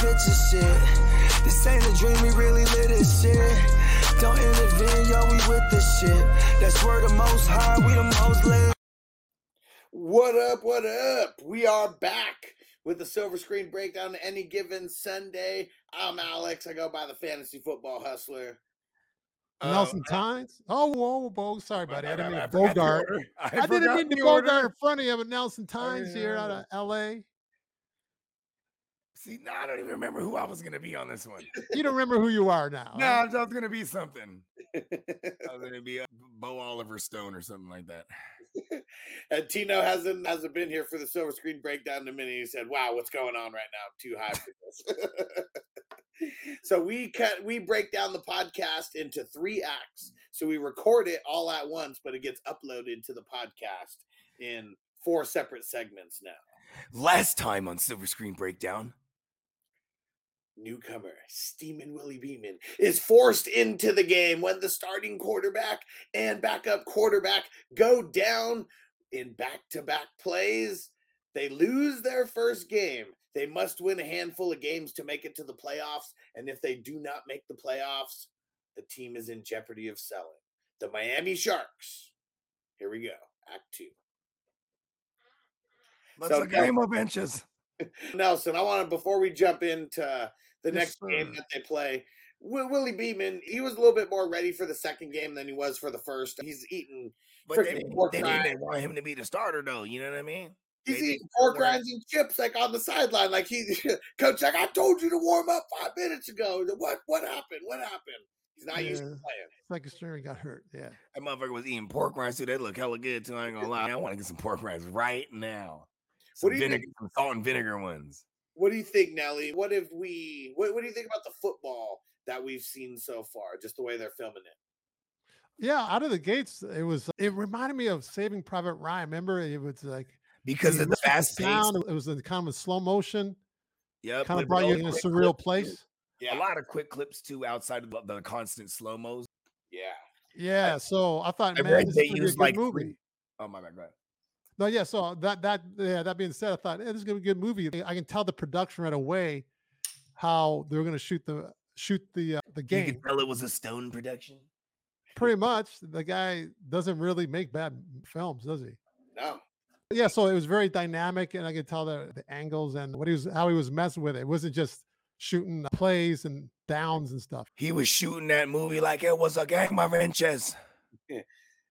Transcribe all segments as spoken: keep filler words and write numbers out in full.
picture shit. This ain't a dream, we really live this shit. Don't intervene, yo, we with this shit. That's where the most high, we the most lit. What up, what up? We are back with the Silver Screen Breakdown to Any Given Sunday. I'm Alex. I go by the Fantasy Football Hustler. Nelson um, Tynes. I, oh, whoa, whoa, sorry about that. I didn't mean to Bogart. I didn't mean to Bogart in front of you, but Nelson Tynes here out of L A. See, no, I don't even remember who I was going to be on this one. You don't remember who you are now. No, right? I was going to be something. I was going to be a Bo Oliver Stone or something like that. And Tino hasn't hasn't been here for the Silver Screen Breakdown in a minute. He said, wow, what's going on right now? I'm too high for this. So we cut, we break down the podcast into three acts. So we record it all at once, but it gets uploaded to the podcast in four separate segments now. Last time on Silver Screen Breakdown. Newcomer Steamin' Willie Beamen is forced into the game when the starting quarterback and backup quarterback go down in back-to-back plays. They lose their first game. They must win a handful of games to make it to the playoffs, and if they do not make the playoffs, the team is in jeopardy of selling. The Miami Sharks. Here we go. Act two. Let's so look at more benches. Nelson, I want to, before we jump into the next yes, game that they play, Willie Beamen, he was a little bit more ready for the second game than he was for the first. He's eating but they, pork they rinds. Didn't want him to be the starter, though. You know what I mean? He's they eating pork rinds and chips, like, on the sideline. Like, he, Coach, like, I told you to warm up five minutes ago. What, what happened? What happened? He's not yeah. used to playing. It's like a string got hurt, yeah. That motherfucker was eating pork rinds, too. They look hella good, too. I ain't going to lie. I want to get some pork rinds right now. What do you vinegar, think? Some salt and vinegar ones. What do you think, Nelly? What if we? What, what do you think about the football that we've seen so far? Just the way they're filming it. Yeah, out of the gates, it was. It reminded me of Saving Private Ryan. Remember, it was like because of the fast sound. Pace. It was in kind of slow motion. Yeah, kind of brought you in a surreal place. Yeah, a lot of quick clips too, outside of the constant slow mos. Yeah. Yeah. I, so I thought, I man, this is a good like movie. Three, oh my God. Go ahead. No, yeah. So that that yeah, that being said, I thought hey, this is gonna be a good movie. I can tell the production right away how they're gonna shoot the shoot the uh, the game. You could tell it was a Stone production. Pretty much, the guy doesn't really make bad films, does he? No. Yeah. So it was very dynamic, and I could tell the the angles and what he was how he was messing with it. It wasn't just shooting plays and downs and stuff. He was shooting that movie like it was a gang of wrenches.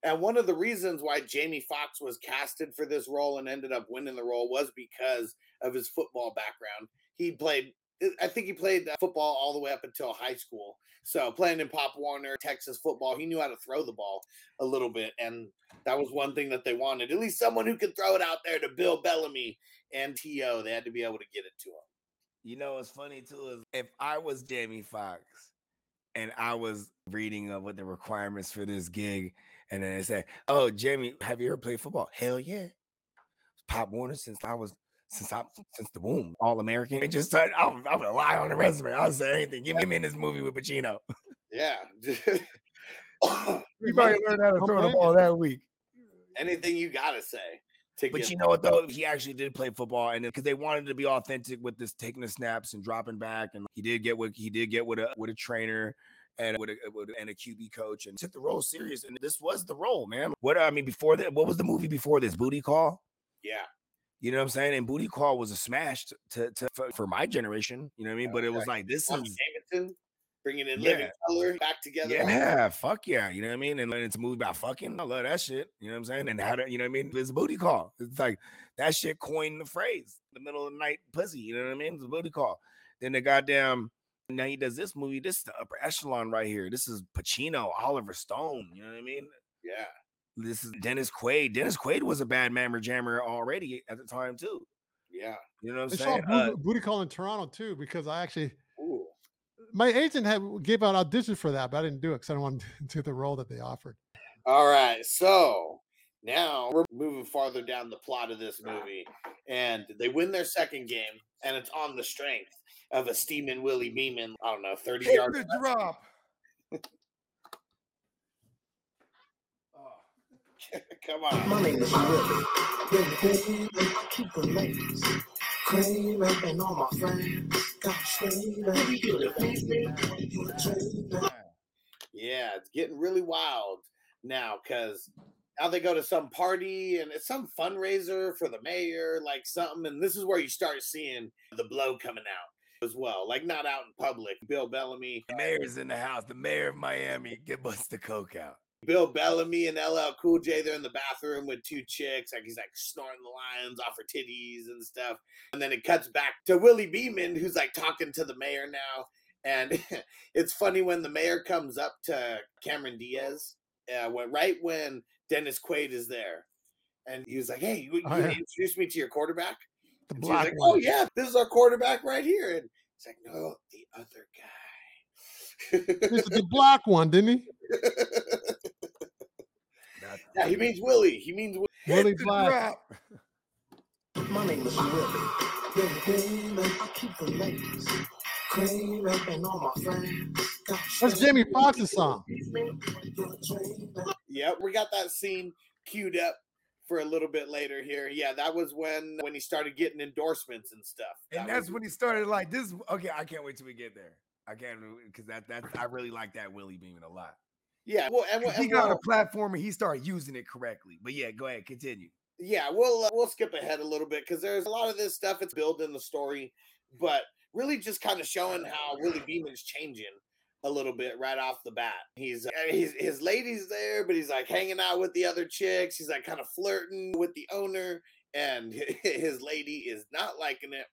And one of the reasons why Jamie Foxx was casted for this role and ended up winning the role was because of his football background. He played, I think he played football all the way up until high school. So playing in Pop Warner, Texas football, he knew how to throw the ball a little bit. And that was one thing that they wanted, at least someone who could throw it out there to Bill Bellamy and T O. They had to be able to get it to him. You know, what's funny, too, is if I was Jamie Foxx and I was reading up what the requirements for this gig, and then they said, "Oh, Jamie, have you ever played football?" Hell yeah, Pop Warner since I was since I since the womb, All American. It just started, I, I would lie on the resume. I'll say anything. Give me in this movie with Pacino. Yeah, you probably learned how to throw the ball that week. Anything you gotta say. But you know what though, he actually did play football, and because they wanted to be authentic with this taking the snaps and dropping back, and he did get with he did get with a with a trainer. And with a, with, and a Q B coach, and took the role serious. And this was the role, man. What I mean, before that, what was the movie before this? Booty Call? Yeah. You know what I'm saying? And Booty Call was a smash to, to, for, for my generation. You know what I mean? Okay. But it was like, this Tom is. Davidson, bringing in yeah. Living Color back together. Yeah, fuck yeah. You know what I mean? And then it's a movie about fucking. I love that shit. You know what I'm saying? And how to, you know what I mean? It's Booty Call. It's like, that shit coined the phrase, the middle of the night pussy. You know what I mean? It's a Booty Call. Then the goddamn. Now he does this movie. This is the upper echelon right here. This is Pacino, Oliver Stone. You know what I mean? Yeah. This is Dennis Quaid. Dennis Quaid was a bad mammer jammer already at the time too. Yeah. You know what I'm they saying? Saw uh, Booty Call in Toronto too, because I actually, ooh. my agent had gave out audition for that, but I didn't do it because I didn't want to do the role that they offered. All right, so now we're moving farther down the plot of this movie, and they win their second game, and it's on the strength of a Steamin' Willie Beamen, I don't know, thirty Hit yards. The drop. Oh. Come on. My name is Willie. They're busy and I keep the ladies. clean up and all my friends got clean up. Yeah, it's getting really wild now because now they go to some party and it's some fundraiser for the mayor, like something. And this is where you start seeing the blow coming out as well, like not out in public. Bill Bellamy. The mayor's in the house. The mayor of Miami. Give us the coke out. Bill Bellamy and L L Cool J, they're in the bathroom with two chicks. Like he's like snorting the lines off her titties and stuff. And then it cuts back to Willie Beamen, who's like talking to the mayor now. And it's funny when the mayor comes up to Cameron Diaz, uh, when, right when Dennis Quaid is there. And he was like, hey, you, you oh, yeah. introduce me to your quarterback? The and she's like, oh, yeah, this is our quarterback right here. And he's like, no, the other guy. This is the black one, didn't he? Yeah, he means Willie. He means Willie. Willie Black. My name is Willie. I keep the ladies clean up and all my friends. That's Jamie Foxx's song. Yeah, we got that scene queued up for a little bit later here. Yeah, that was when when he started getting endorsements and stuff. That and that's was- when he started like this. Okay, I can't wait till we get there. I can't because that that I really like that Willie Beamen a lot. Yeah, well, and, and he got well, a platform and he started using it correctly. But yeah, go ahead, continue. Yeah, we'll uh, we'll skip ahead a little bit because there's a lot of this stuff it's building the story, but really just kind of showing how Willie Beeman's changing a little bit right off the bat. He's, uh, he's his lady's there, but he's like hanging out with the other chicks. He's like kind of flirting with the owner, and his lady is not liking it.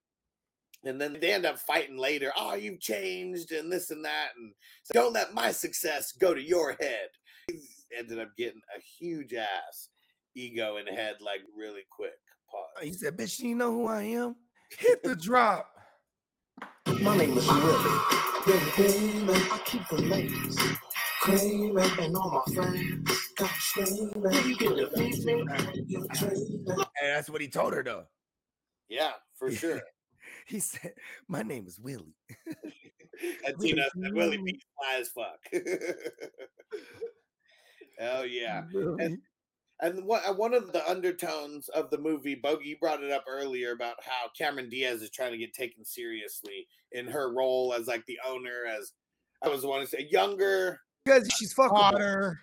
And then they end up fighting later. Oh, you've changed and this and that. And don't let my success go to your head. He ended up getting a huge ass ego in the head, like really quick. Pause. He said, bitch, you know who I am? Hit the drop. My name is Willie. I keep the ladies clean up and all my friends got clean up. And that's what he told her, though. Yeah, for sure. He said, my name is Willie. And Tina said, Willie be fly as fuck. Oh, yeah. Really? And, and what, one of the undertones of the movie, Bogey, you brought it up earlier about how Cameron Diaz is trying to get taken seriously in her role as like the owner, as I was the one to say, younger. Because she's fuckable.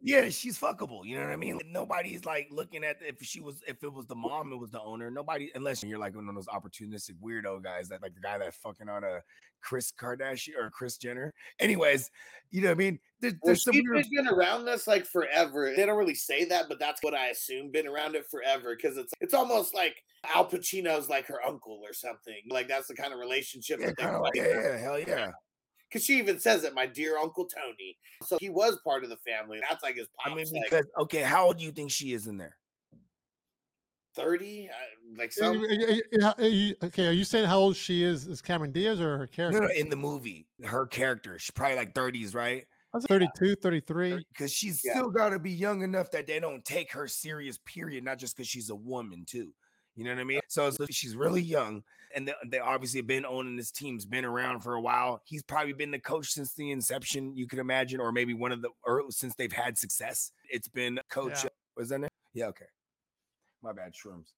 Yeah, she's fuckable. You know what I mean? Nobody's like looking at if she was, if it was the mom, it was the owner. Nobody, unless you're like one of those opportunistic weirdo guys that like the guy that fucking on a Chris Kardashian or Chris Jenner. Anyways, you know what I mean? There, well, there's some she's weird- been around this like forever. They don't really say that, but that's what I assume. Been around it forever because it's it's almost like Al Pacino's like her uncle or something. Like that's the kind of relationship. Yeah, that they like, yeah, yeah, hell yeah. Because she even says it, my dear Uncle Tony. So he was part of the family. That's like his pops. I mean, because, like, okay, how old do you think she is in there? thirty? Like some. Okay, are you saying how old she is? Is Cameron Diaz or her character? No, no, in the movie, her character. She's probably like thirties, right? thirty-two, thirty-three. Because she's yeah. still got to be young enough that they don't take her serious, period. Not just because she's a woman, too. You know what I mean? So, so she's really young, and they, they obviously have been owning this team's been around for a while. He's probably been the coach since the inception, you could imagine, or maybe one of the or since they've had success. It's been coach. Yeah. Was that it? Yeah. Okay. My bad. Shrooms.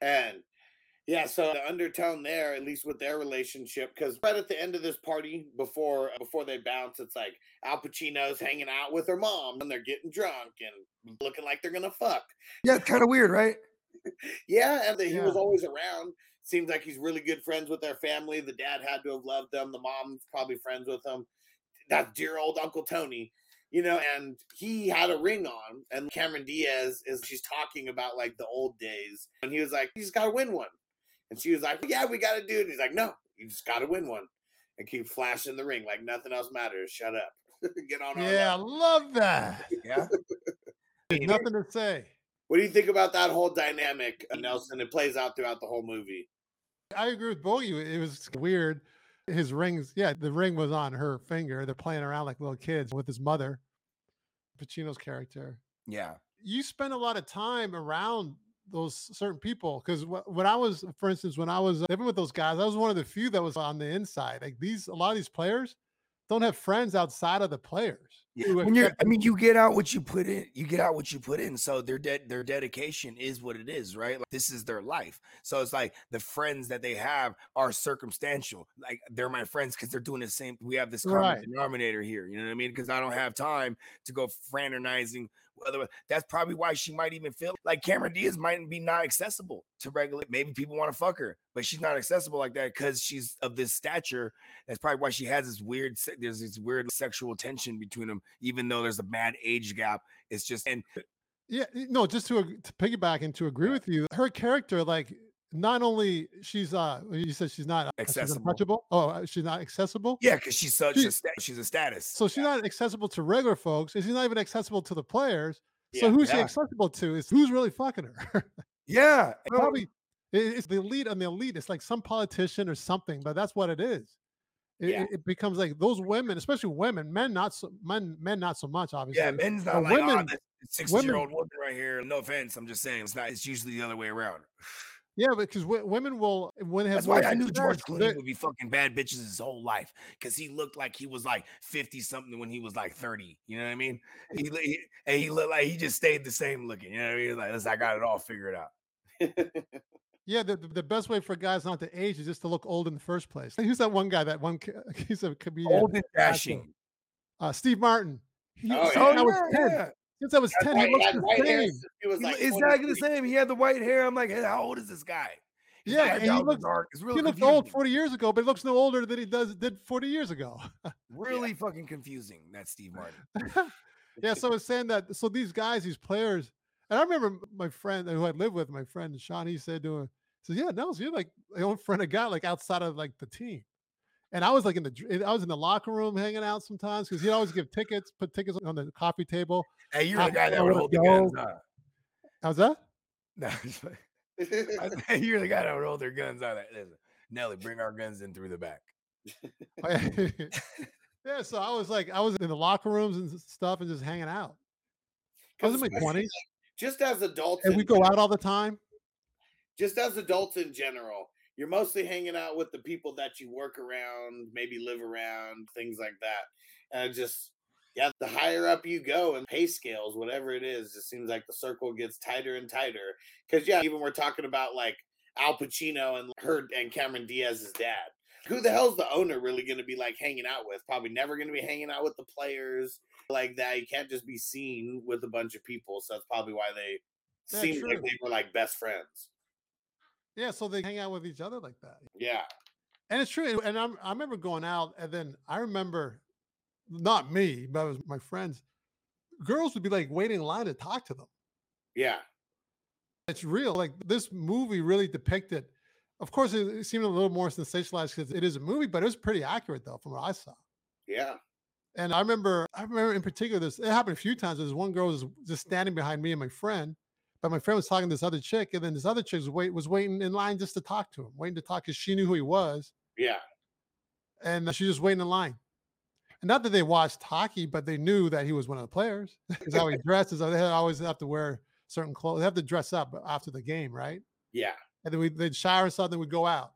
And yeah, so the undertone there, at least with their relationship, because right at the end of this party, before before they bounce, it's like Al Pacino's hanging out with her mom, and they're getting drunk and looking like they're gonna fuck. Yeah, it's kind of weird, right? Yeah, and the, he yeah. was always around. Seems like he's really good friends with their family. The dad had to have loved them. The mom's probably friends with him. That's dear old Uncle Tony, you know, and he had a ring on. And Cameron Diaz is, she's talking about like the old days. And he was like, you just got to win one. And she was like, yeah, we got to do it. And he's like, no, you just got to win one. And keep flashing the ring like nothing else matters. Shut up. Get on. Yeah, I love that. Yeah. Nothing to say. What do you think about that whole dynamic, Nelson? It plays out throughout the whole movie. I agree with Bogey. It was weird. His rings, yeah, the ring was on her finger. They're playing around like little kids with his mother, Pacino's character. Yeah. You spend a lot of time around those certain people because when I was, for instance, when I was living with those guys, I was one of the few that was on the inside. Like these, a lot of these players don't have friends outside of the players. Yeah. When you're, I mean, you get out what you put in. You get out what you put in. So their de- their dedication is what it is, right? Like, this is their life. So it's like the friends that they have are circumstantial. Like, they're my friends because they're doing the same. We have this common right. denominator here. You know what I mean? Because I don't have time to go fraternizing. Otherwise, that's probably why she might even feel like Cameron Diaz mightn't be not accessible to regular. Maybe people want to fuck her, but she's not accessible like that because she's of this stature. That's probably why she has this weird, there's this weird sexual tension between them, even though there's a mad age gap. It's just, and yeah, no, just to, to piggyback and to agree with you, her character, like, not only she's uh you said she's not accessible, she's oh she's not accessible yeah because she's such she's, a sta- she's a status so she's yeah. not accessible to regular folks, and she's not even accessible to the players, yeah, so who's yeah. she accessible to is who's really fucking her. Yeah, probably it's the elite on the elite. It's like some politician or something, but that's what it is. It, yeah. it becomes like those women, especially women, men not so men men not so much, obviously. Yeah, men's not but like women, oh, sixty year old woman right here. No offense, I'm just saying it's not. It's usually the other way around. Yeah, because w- women will when they have. That's why I knew George Clooney would be fucking bad bitches his whole life, because he looked like he was like fifty something when he was like thirty. You know what I mean? He, he and he looked like he just stayed the same looking. You know what I mean? Like, listen, I got it all figured out. Yeah, the the best way for guys not to age is just to look old in the first place. Who's that one guy? That one he's a comedian. Old and dashing. Uh, Steve Martin. He, oh, so yeah. I was ten. Yeah. Since I was he ten, he looked the same. He was like exactly the same. He had the white hair. I'm like, hey, how old is this guy? He's yeah, and he looked, really he looked old forty years ago, but he looks no older than he does did forty years ago. Really yeah. fucking confusing, that Steve Martin. Yeah, so it's saying that. So these guys, these players, and I remember my friend who I lived with, my friend Sean, he said to him, he says, yeah, Nels, you're like the old friend of guy, like outside of like the team. And I was like in the I was in the locker room hanging out sometimes because he'd always give tickets, put tickets on the coffee table. Hey, you're I, the guy that would hold the guns. Huh? How's that? No, like, you're the guy that would hold their guns out. Like, listen, Nelly, bring our guns in through the back. Yeah, so I was like, I was in the locker rooms and stuff and just hanging out. I was in my twenties. Just as adults, and we go out all the time. Just as adults in general. You're mostly hanging out with the people that you work around, maybe live around, things like that. And just, yeah, the higher up you go in pay scales, whatever it is, it seems like the circle gets tighter and tighter. Because, yeah, even we're talking about, like, Al Pacino and her and Cameron Diaz's dad. Who the hell's the owner really going to be, like, hanging out with? Probably never going to be hanging out with the players like that. You can't just be seen with a bunch of people. So that's probably why they that's seemed true. Like they were, like, best friends. Yeah, so they hang out with each other like that. Yeah. And it's true. And I'm, I remember going out, and then I remember, not me, but it was my friends, girls would be like waiting in line to talk to them. Yeah. It's real. Like, this movie really depicted, of course, it, it seemed a little more sensationalized because it is a movie, but it was pretty accurate, though, from what I saw. Yeah. And I remember, I remember in particular, this, it happened a few times. There was one girl who was just standing behind me and my friend. But my friend was talking to this other chick, and then this other chick was, wait, was waiting in line just to talk to him, waiting to talk because she knew who he was. Yeah. And she was just waiting in line. And not that they watched hockey, but they knew that he was one of the players. Because how he dresses, they always have to wear certain clothes. They have to dress up after the game, right? Yeah. And then we, they'd shower or something, we'd go out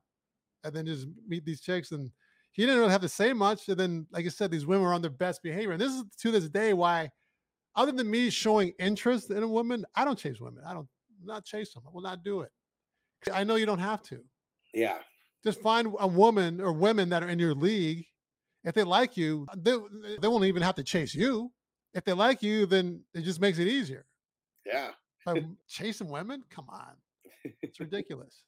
and then just meet these chicks. And he didn't really have to say much. And then, like I said, these women were on their best behavior. And this is to this day why. Other than me showing interest in a woman, I don't chase women. I don't not chase them. I will not do it. I know you don't have to. Yeah. Just find a woman or women that are in your league. If they like you, they, they won't even have to chase you. If they like you, then it just makes it easier. Yeah. By chasing women? Come on. It's ridiculous.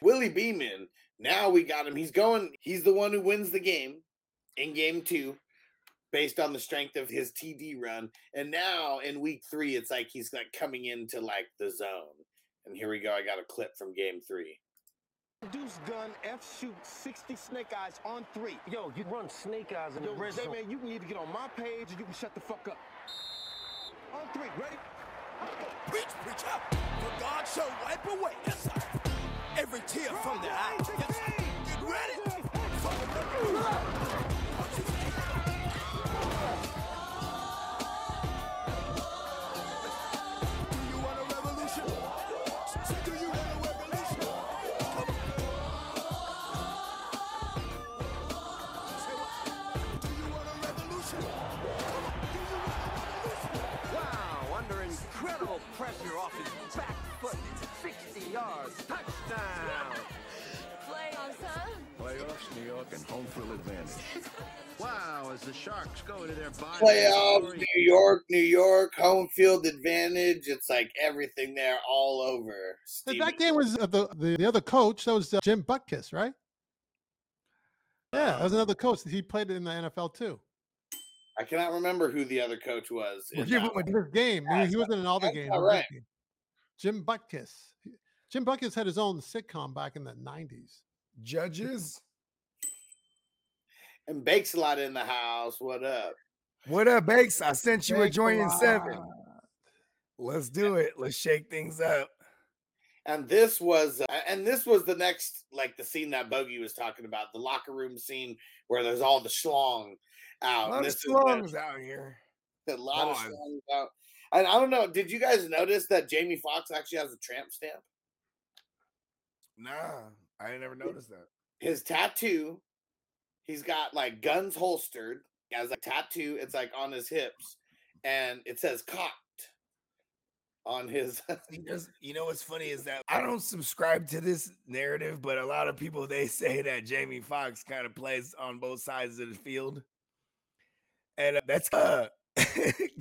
Willie Beamen, now we got him. He's going. He's the one who wins the game in game two. Based on the strength of his T D run. And now in week three, it's like he's like coming into like the zone. And here we go. I got a clip from game three. Deuce gun, F shoot, sixty snake eyes on three. Yo, you run snake eyes in the red zone. Man, you need to get on my page or you can shut the fuck up. On three, ready? Preach, preach up. For God shall wipe away. Yes, sir. Every tear right, from the eye. Yes, get ready. Fuck the pressure off his back foot. sixty yards, touchdown! Playoffs, huh? Playoffs, New York, and home field advantage. Wow, as the Sharks go into their body. Playoffs, New York, New York, home field advantage. It's like everything there all over. Steve. That game was uh, the, the, the other coach. That was uh, Jim Butkus, right? Yeah, that was another coach. He played in the N F L, too. I cannot remember who the other coach was. In yeah, that game. Yeah, he wasn't in all the games. All right. Jim Butkus. Jim Butkus had his own sitcom back in the nineties. Judges. And Bakes a lot in the house. What up? What up, Bakes? I sent you Bakes a joint in seven. Let's do it. Let's shake things up. And this was, uh, and this was the next, like the scene that Bogey was talking about, the locker room scene where there's all the schlong out. A lot this of schlongs out here. A lot Long. of schlongs out. And I don't know. Did you guys notice that Jamie Foxx actually has a tramp stamp? Nah, I never noticed that. His tattoo, he's got like guns holstered as a tattoo. It's like on his hips, and it says "cock." On his, he does, you know what's funny is that I don't subscribe to this narrative, but a lot of people they say that Jamie Foxx kind of plays on both sides of the field, and uh, that's uh,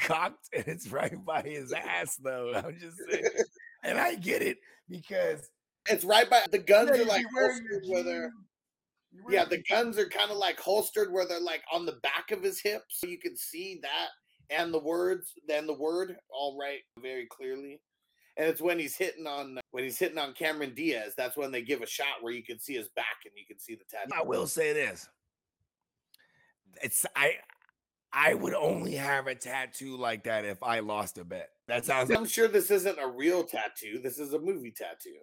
cocked, and it's right by his ass, though. I'm just saying, and I get it because it's right by the guns are like holstered where they're, yeah, the guns are kind of like holstered where they're like on the back of his hips, so you can see that. And the words, then the word, all right, very clearly. And it's when he's hitting on when he's hitting on Cameron Diaz. That's when they give a shot where you can see his back and you can see the tattoo. I will say this: it's I, I would only have a tattoo like that if I lost a bet. That sounds. I'm sure this isn't a real tattoo. This is a movie tattoo.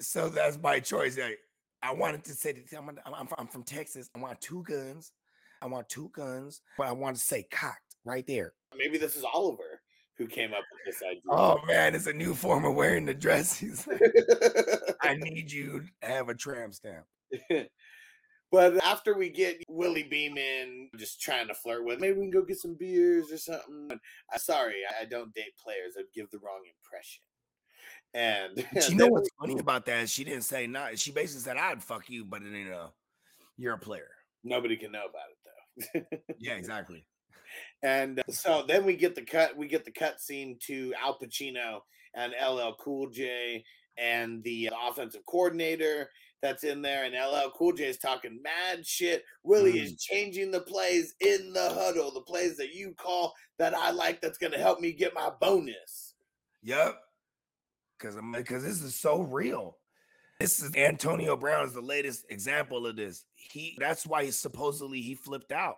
So that's my choice. I, I wanted to say that I'm, I'm, from, I'm from Texas. I want two guns. I want two guns, but I want to say cock. Right there. Maybe this is Oliver who came up with this idea. Oh man, it's a new form of wearing the dress. He's like, I need you to have a tramp stamp. But after we get Willie Beamen just trying to flirt with, maybe we can go get some beers or something. I'm sorry, I don't date players. I'd give the wrong impression. And you know what's funny about that is she didn't say no. She basically said I'd fuck you, but you know, you're a player. Nobody can know about it though. Yeah, exactly. And so then we get the cut. We get the cut scene to Al Pacino and L L Cool J and the offensive coordinator that's in there. And L L Cool J is talking mad shit. Willie mm. is changing the plays in the huddle, the plays that you call that I like. That's going to help me get my bonus. Yep, because I'm because this is so real. This is Antonio Brown is the latest example of this. He that's why he supposedly he flipped out.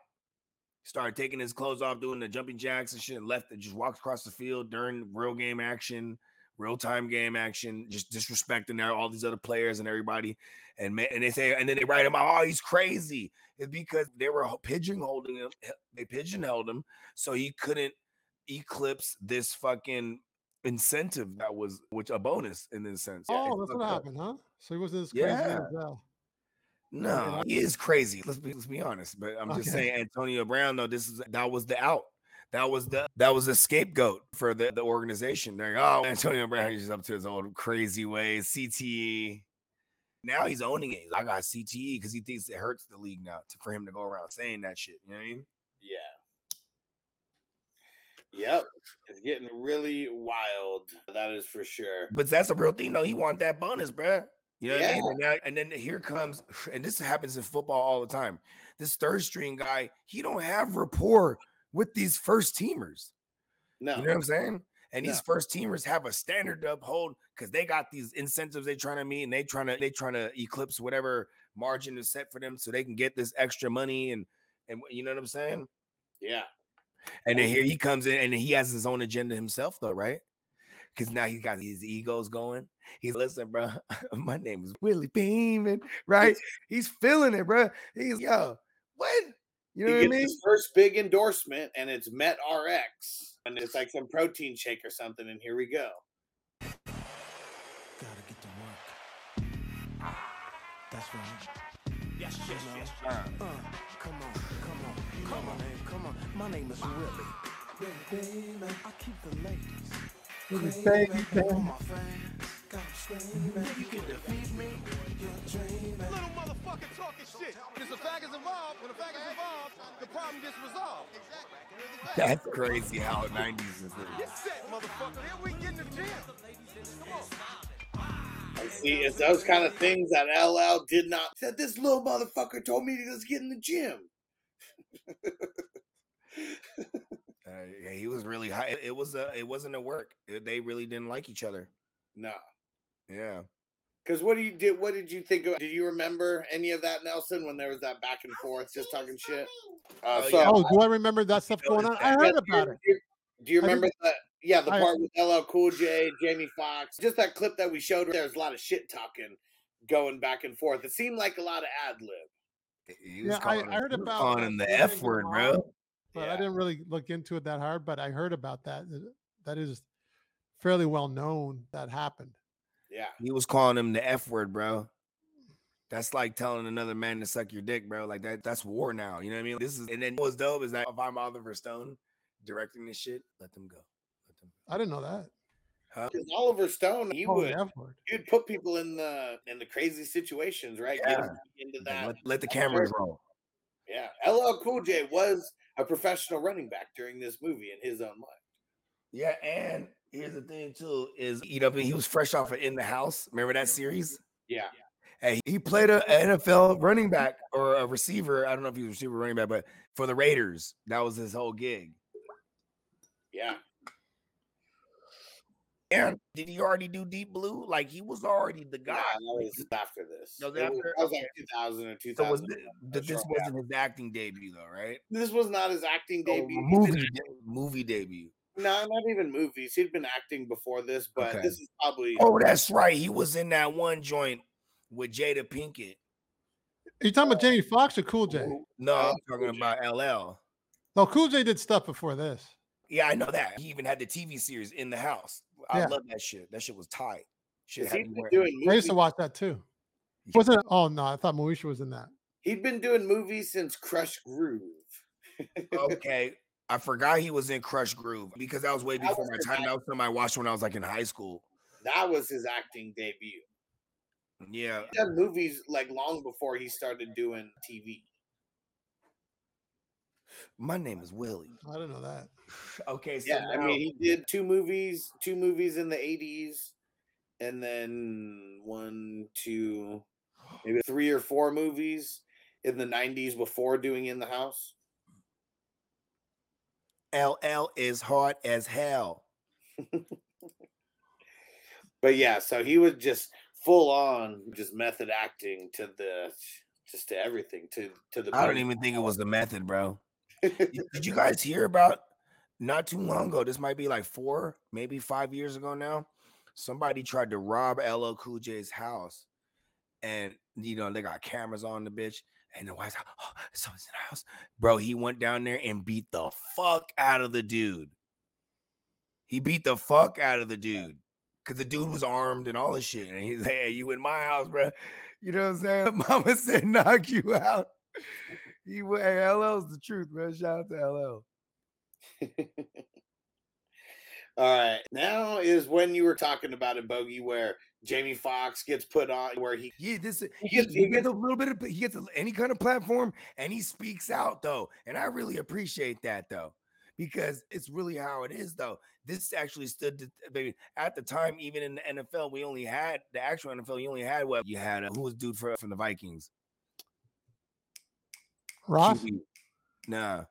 Started taking his clothes off, doing the jumping jacks and shit, and left and just walked across the field during real game action, real time game action, just disrespecting all these other players and everybody. And and they say, and then they write him out, oh, he's crazy. It's because they were pigeonholing him, they pigeonholed him, so he couldn't eclipse this fucking incentive that was, which a bonus in this sense. Oh, that's what happened, huh? So he wasn't as crazy yeah. as well. No, he is crazy. Let's be let's be honest. But I'm just okay. saying, Antonio Brown. Though this is that was the out. That was the that was the scapegoat for the, the organization. They're like, oh, Antonio Brown is up to his old crazy ways. C T E. Now he's owning it. I got C T E because he thinks it hurts the league now to, for him to go around saying that shit. You know what I mean? Yeah. Yep, it's getting really wild. That is for sure. But that's a real thing, though. He want that bonus, bruh. You know yeah. what I mean? And, now, and then here comes, and this happens in football all the time. This third string guy, he don't have rapport with these first teamers. No, you know what I'm saying? And no. these first teamers have a standard to uphold because they got these incentives they trying to meet, and they trying to they trying to eclipse whatever margin is set for them, so they can get this extra money and and you know what I'm saying? Yeah. And then here he comes in, and he has his own agenda himself, though, right? Because now he's got his egos going. He's listen, bro. My name is Willie Beamen, right? He's feeling it, bro. He's yo, what? You know he what I mean? His first big endorsement, and it's MetRx, and it's like some protein shake or something. And here we go. Gotta get to work. Ah, that's right. Yes, yes, yes. yes. Uh, uh, come on, come on, come on, man, come on. My name is Willie. Willie Beamen. I keep the ladies. It's the same thing. You can defeat me. Little motherfucker talking shit. Because the fag is involved. When the fag is involved, the problem gets resolved. Exactly. That's crazy how nineties is. Get set, motherfucker. Here we get in the gym. Come on. I see. It's those kind of things that L L did not. Said this little motherfucker told me to just get in the gym. Uh, yeah, he was really high. It was a. It wasn't a work. It, they really didn't like each other. No. Yeah. Because what do you did? What did you think of? Do you remember any of that, Nelson? When there was that back and forth, just talking shit. Uh, so, oh, do I remember that stuff going on? I heard about it. Do you, do you remember that? Yeah, the part with L L Cool J, Jamie Foxx, just that clip that we showed. There's a lot of shit talking, going back and forth. It seemed like a lot of ad lib. Yeah, I, I heard about calling him the F word, bro. But yeah. I didn't really look into it that hard, but I heard about that. That is fairly well known that happened. Yeah. He was calling him the F word, bro. That's like telling another man to suck your dick, bro. Like that that's war now. You know what I mean? This is and then what's dope is that if I'm Oliver Stone directing this shit, let them go. Let them go. I didn't know that. Because huh? Oliver Stone, he oh, would you'd put people in the in the crazy situations, right? Yeah. Get them into that. Let, let the cameras roll. Yeah. L L Cool J was a professional running back during this movie in his own mind. Yeah, and here's the thing too: is you know he was fresh off of In the House. Remember that series? Yeah. Hey, he played an N F L running back or a receiver. I don't know if he was a receiver or running back, but for the Raiders, that was his whole gig. Yeah. And did he already do Deep Blue? Like he was already the guy. No, that was after this. No, that was, was like two thousand or two thousand. So was this, this sure wasn't happened. His acting debut, though, right? This was not his acting oh, debut. Movie, movie debut. No, not even movies. He'd been acting before this, but okay. This is probably. Oh, that's right. He was in that one joint with Jada Pinkett. Are you talking about Jamie Foxx or Cool J? No, I'm talking about L L. No, Cool J did stuff before this. Yeah, I know that. He even had the T V series In the House. I yeah. love that shit. That shit was tight. Shit had me doing I used to watch that too. Yeah. Was it? Oh no, I thought Moesha was in that. He'd been doing movies since Crush Groove. Okay, I forgot he was in Crush Groove because that was way before was my time. That was something I watched when I was like in high school. That was his acting debut. Yeah, he did movies like long before he started doing T V. My name is Willie. I don't know that. Okay, so yeah, now- I mean, he did two movies, two movies in the eighties, and then one, two, maybe three or four movies in the nineties before doing In the House. L L is hard as hell. But yeah, so he was just full on, just method acting to the, just to everything to to the. I don't even think it was the method, bro. Did you guys hear about not too long ago? This might be like four, maybe five years ago now. Somebody tried to rob L L Cool J's house, and you know they got cameras on the bitch. And the wife's like, "Oh, someone's in the house, bro." He went down there and beat the fuck out of the dude. He beat the fuck out of the dude because the dude was armed and all this shit. And he's like, "Hey, you in my house, bro? You know what I'm saying? Mama said knock you out." He went, hey, L L's the truth, man. Shout out to L L. All right. Now is when you were talking about it, Bogey, where Jamie Foxx gets put on, where he yeah, this he gets, he gets a little bit of he gets a, any kind of platform, and he speaks out though, and I really appreciate that though, because it's really how it is though. This actually stood to, baby, at the time, even in the N F L, we only had the actual N F L. You only had what you had. A, who was dude for, from the Vikings? Ross? Q B. Nah.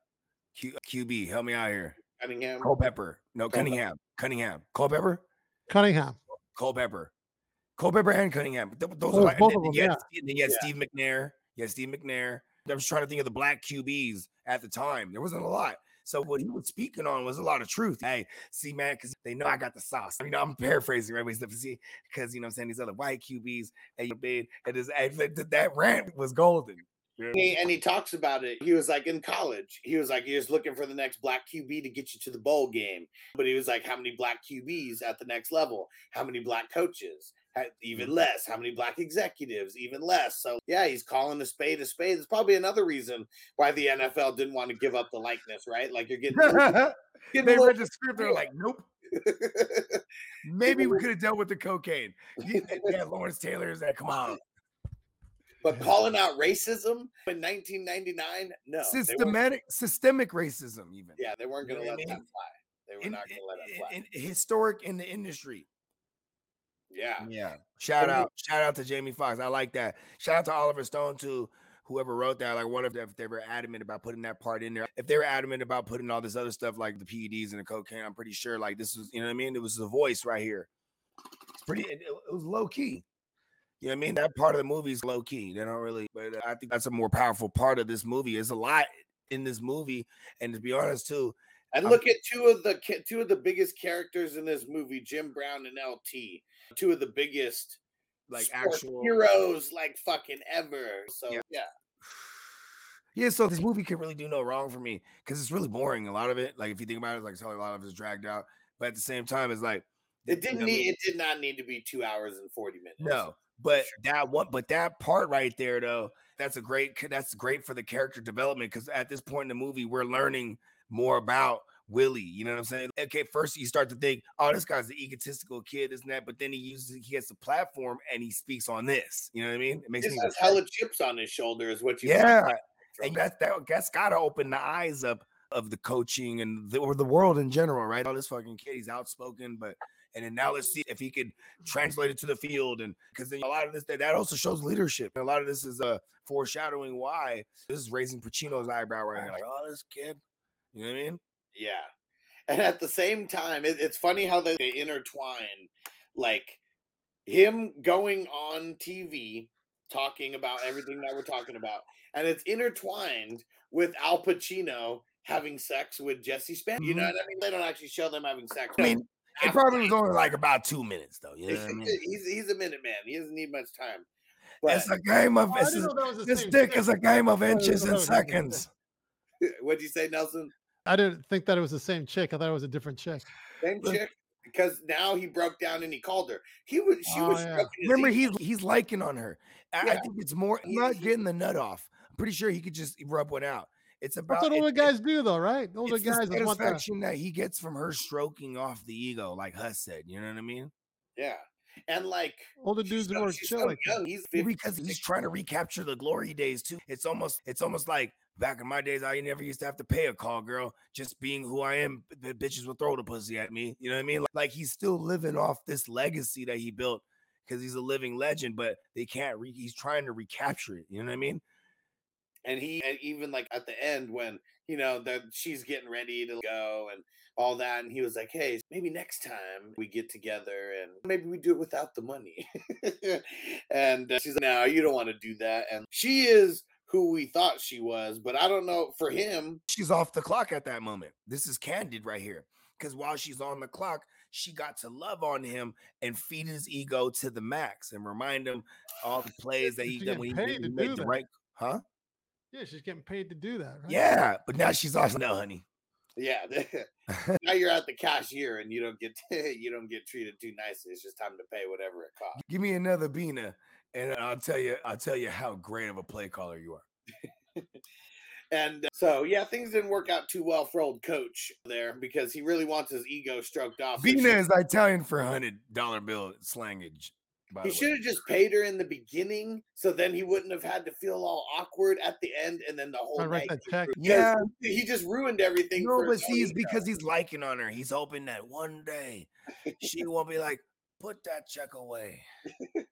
Q- QB. Help me out here. Cunningham. Culpepper. No, Cunningham. Cunningham. Culpepper? Cunningham. Culpepper. Culpepper and Cunningham. Those oh, are both like, of them, yeah. Yeah, Steve McNair. Yeah, Steve McNair. I was trying to think of the black Q Bs at the time. There wasn't a lot. So what he was speaking on was a lot of truth. Hey, see, man, because they know I got the sauce. I mean, I'm paraphrasing, right? Because, you know what I'm saying, these other white Q Bs, and, and, this, and that rant was golden. He, and he talks about it. He was like in college. He was like, he was looking for the next black Q B to get you to the bowl game. But he was like, how many black Q Bs at the next level? How many black coaches? How, even less. How many black executives? Even less. So yeah, he's calling a spade a spade. It's probably another reason why the N F L didn't want to give up the likeness, right? Like you're getting. getting they read the script. They're like, nope. Maybe we could have dealt with the cocaine. Yeah, Lawrence Taylor is that. Come on. But calling out racism in nineteen ninety-nine, no. Systematic, systemic racism even. Yeah, they weren't going to let that fly. They were not going to let that fly. And historic in the industry. Yeah. Yeah. Shout out. Shout out to Jamie Foxx. I like that. Shout out to Oliver Stone, too. Whoever wrote that, like, what if they, if they were adamant about putting that part in there? If they were adamant about putting all this other stuff like the P E Ds and the cocaine, I'm pretty sure, like, this was, you know what I mean? It was the voice right here. It's pretty, it, it was low key. You know what I mean? That part of the movie is low key. They don't really, but I think that's a more powerful part of this movie. There's a lot in this movie. And to be honest, too, I look I'm, at two of the two of the biggest characters in this movie, Jim Brown and L T, two of the biggest, like, actual heroes, like, fucking ever. So yeah. yeah. Yeah, so this movie can really do no wrong for me because it's really boring. A lot of it, like, if you think about it, like, a lot of it's dragged out. But at the same time, it's like it didn't you know, need. It did not need to be two hours and forty minutes. No, but sure. that one, but that part right there, though, that's a great. That's great for the character development because at this point in the movie, we're learning more about Willie. You know what I'm saying? Okay, first you start to think, oh, this guy's an egotistical kid, isn't that? But then he uses, he gets the platform and he speaks on this. You know what I mean? It makes me has hella chips on his shoulder, is what you. Yeah. Mean. And that, that, that's got to open the eyes up of the coaching and the, or the world in general, right? All this fucking kid, he's outspoken, but and then now let's see if he could translate it to the field. And because a lot of this, that, that also shows leadership. And a lot of this is uh, foreshadowing why this is raising Pacino's eyebrow right here. Like, oh, this kid, you know what I mean? Yeah. And at the same time, it, it's funny how they, they intertwine, like him going on T V talking about everything that we're talking about. And it's intertwined with Al Pacino having sex with Jesse Spano. You know what I mean? They don't actually show them having sex. I mean, it probably was only like about two minutes, though. You know what I mean? He's, he's a minute man. He doesn't need much time. But it's a game of oh, inches. This dick is a game of inches and seconds. What'd you say, Nelson? I didn't think that it was the same chick. I thought it was a different chick. Same chick. Because now he broke down and he called her. He was, she oh, was. Yeah. Remember, he's he's liking on her. I, yeah. I think it's more I'm not getting the nut off. I'm pretty sure he could just rub one out. It's about that's what older guys do, though, right? Older it's guys. The satisfaction that he gets from her stroking off the ego, like Huss said. You know what I mean? Yeah. And like older dudes are more chilling. He's because he's trying to recapture the glory days too. It's almost it's almost like back in my days, I never used to have to pay a call girl. Just being who I am, the bitches would throw the pussy at me. You know what I mean? Like, like he's still living off this legacy that he built because he's a living legend, but they can't. Re- he's trying to recapture it. You know what I mean? And he, and even like at the end when, you know, that she's getting ready to go and all that. And he was like, hey, maybe next time we get together and maybe we do it without the money. And uh, she's like, no, you don't want to do that. And she is who we thought she was, but I don't know for him. She's off the clock at that moment. This is candid right here. Because while she's on the clock, she got to love on him and feed his ego to the max and remind him all the plays that he did when he didn't make the right. Huh? Yeah, she's getting paid to do that, right? Yeah, but now she's off. No, honey. Yeah, now you're at the cashier and you don't get you don't get treated too nicely. It's just time to pay whatever it costs. Give me another beaner, and I'll tell you I'll tell you how great of a play caller you are. And so yeah, things didn't work out too well for old coach there because he really wants his ego stroked off. Beaner is Italian for one hundred dollar bill slangage. He should have just paid her in the beginning, so then he wouldn't have had to feel all awkward at the end, and then the whole night. Yeah, he just ruined everything. No, but he's because he's liking on her. He's hoping that one day she won't be like, put that check away. You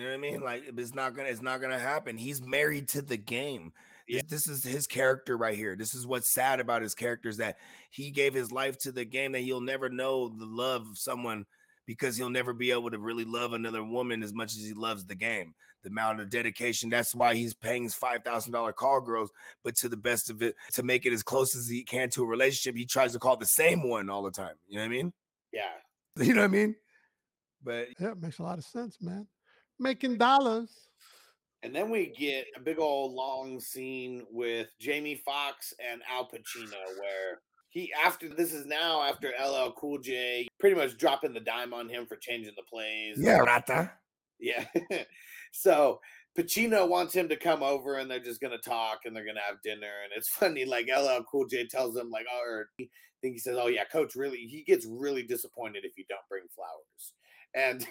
know what I mean? Like it's not gonna, it's not gonna happen. He's married to the game. Yeah. This, this is his character right here. This is what's sad about his character is that he gave his life to the game. That you'll never know the love of someone. Because he'll never be able to really love another woman as much as he loves the game. The amount of dedication, that's why he's paying his five thousand dollars call girls, but to the best of it, to make it as close as he can to a relationship, he tries to call the same one all the time. You know what I mean? Yeah. You know what I mean? But yeah, it makes a lot of sense, man. Making dollars. And then we get a big old long scene with Jamie Foxx and Al Pacino where... He after this is now after L L Cool J pretty much dropping the dime on him for changing the plays. Yeah, Rata. Yeah. So Pacino wants him to come over, and they're just going to talk, and they're going to have dinner. And it's funny, like, L L Cool J tells him, like, oh, or I think he says, oh, yeah, Coach, really, he gets really disappointed if you don't bring flowers. And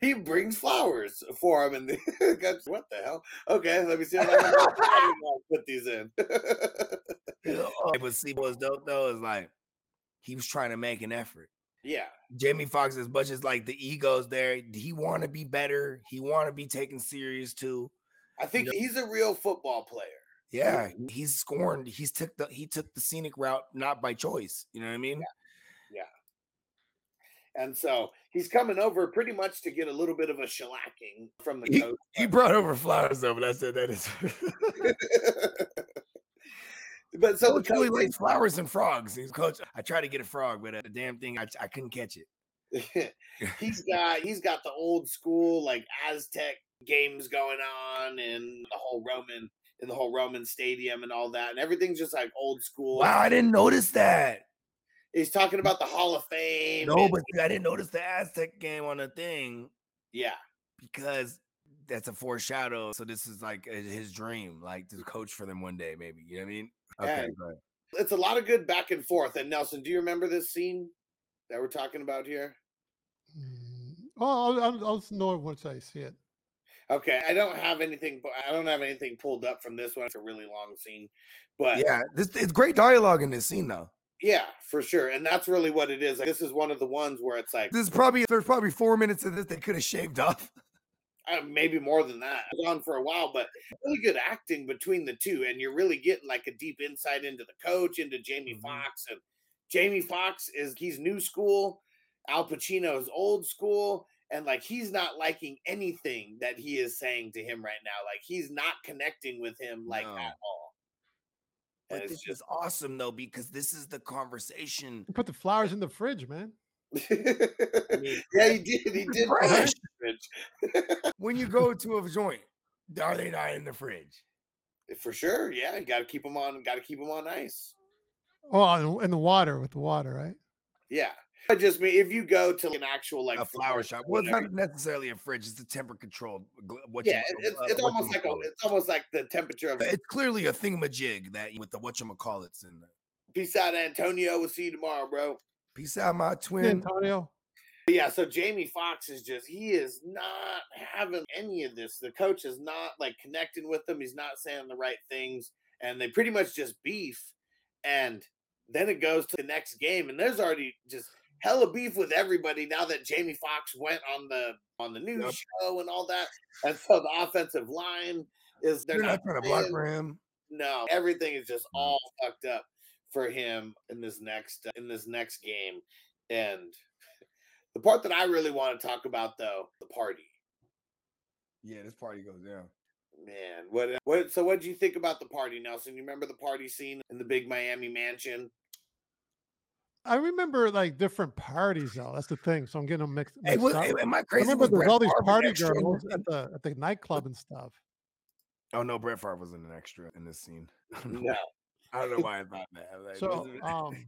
he brings flowers for him. And the, what the hell? Okay, let me see how I put these in. But see, what's dope, though, is, like, he was trying to make an effort. Yeah. Jamie Foxx, as much as like the ego's there, he want to be better. He want to be taken serious too. I think you know, he's a real football player. Yeah, he's scorned. He's took the he took the scenic route, not by choice. You know what I mean? Yeah. yeah. And so he's coming over pretty much to get a little bit of a shellacking from the coach. He, he brought over flowers though, but I said that is. But so the coach likes flowers and frogs. He's coach. I tried to get a frog, but uh, the damn thing, I, I couldn't catch it. he's got he's got the old school like Aztec games going on, and the whole Roman in the whole Roman stadium and all that, and everything's just like old school. Wow, I didn't notice that. He's talking about the Hall of Fame. No, and- but I didn't notice the Aztec game on the thing. Yeah, because. That's a foreshadow. So this is like his dream, like to coach for them one day, maybe. You know what I mean? Okay. Hey, it's a lot of good back and forth. And Nelson, do you remember this scene that we're talking about here? Oh, I'll, I'll know it once I see it. Okay, I don't have anything. I don't have anything pulled up from this one. It's a really long scene, but yeah, this it's great dialogue in this scene though. Yeah, for sure. And that's really what it is. Like, this is one of the ones where it's like this is probably there's probably four minutes of this they could have shaved off. Uh, maybe more than that. It was on for a while, but really good acting between the two, and you're really getting like a deep insight into the coach, into Jamie Foxx. And Jamie Foxx is he's new school, Al Pacino is old school, and like he's not liking anything that he is saying to him right now. Like he's not connecting with him like no. at all. And but this just, is awesome though, because this is the conversation. You put the flowers in the fridge, man. Yeah, he did. He did. When you go to a joint, are they not in the fridge? For sure. Yeah, you got to keep them on. Got to keep them on ice. Oh, and the water with the water, right? Yeah. I just mean if you go to an actual like a flower shop, well, it's not necessarily a fridge. It's the temper controlled. What yeah, you, it's, uh, it's almost like a, it's almost like the temperature of. It's clearly a thingamajig that with the whatchamacallits in there. Peace out, Antonio. We'll see you tomorrow, bro. Peace out, my twin. Antonio. Yeah, so Jamie Foxx is just, he is not having any of this. The coach is not, like, connecting with him. He's not saying the right things. And they pretty much just beef. And then it goes to the next game. And there's already just hella beef with everybody now that Jamie Foxx went on the on the news yep. show and all that. And so the offensive line is, they're You're not trying to block for him. No, everything is just all fucked up for him in this next uh, in this next game. And the part that I really want to talk about though, the party. Yeah, this party goes down. Man, what what so what did you think about the party, Nelson? You remember the party scene in the big Miami mansion? I remember like different parties though. That's the thing. So I'm getting them mixed, mixed hey, what, up. Am I crazy? I remember there's all these party girls at the at the nightclub and stuff. Oh no, Brett Favre was an extra in this scene. No. I don't know why I thought that. Like, so, um,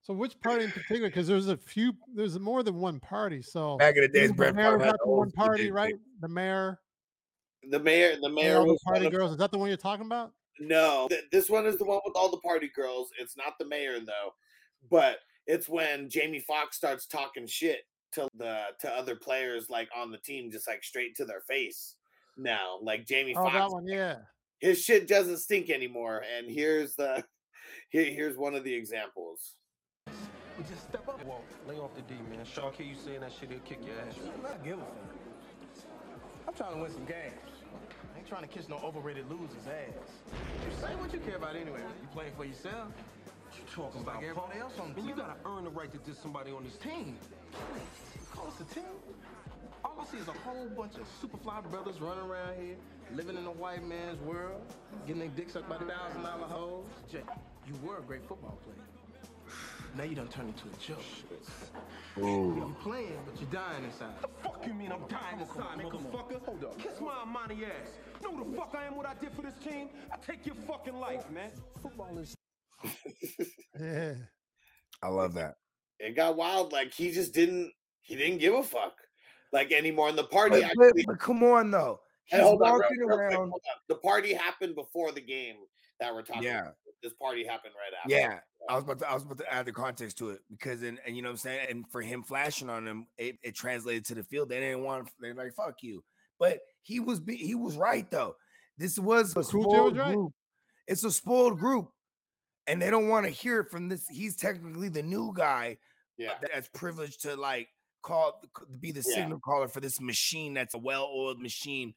so which party in particular? Because there's a few, there's more than one party. So back in the days, Brett Favre had one party, right? The mayor, the mayor, the mayor was party of, girls. Is that the one you're talking about? No, th- this one is the one with all the party girls. It's not the mayor though, but it's when Jamie Foxx starts talking shit to the to other players like on the team, just like straight to their face. Now, like Jamie Foxx, oh, that one, yeah. His shit doesn't stink anymore, and here's the, here, here's one of the examples. Well, just step up, Walt. Lay off the D, man. Shark, hear you saying that shit, he'll kick your ass. I'm not giving a fuck. I'm trying to win some games. I ain't trying to kiss no overrated loser's ass. You say what you care about anyway. You playing for yourself? What you talking about? Like everybody else on the team. You gotta earn the right to diss somebody on this team. Call us a team. All I see is a whole bunch of superfly brothers running around here, living in a white man's world, getting their dicks up by thousand dollar hoes. Jay, you were a great football player. Now you done turned into a joke. Ooh. You're playing, but you're dying inside. The fuck you mean I'm dying inside, motherfucker? Hold up. Kiss my Imani ass. You know who the fuck I am, what I did for this team? I take your fucking life, man. Football is. Yeah. I love that. It got wild. Like, he just didn't, he didn't give a fuck. Like anymore in the party. But, but, but come on though, He's hey, walking on, around. Quick, the party happened before the game that we're talking yeah. about. This party happened right after. Yeah. I was about to I was about to add the context to it because and, and you know what I'm saying, and for him flashing on him, it, it translated to the field. They didn't want they're like fuck you. But he was be, he was right though. This was a spoiled group. It's a spoiled group, and they don't want to hear it from this. He's technically the new guy, yeah. that's privileged to like call be the yeah. signal caller for this machine that's a well-oiled machine. Yeah.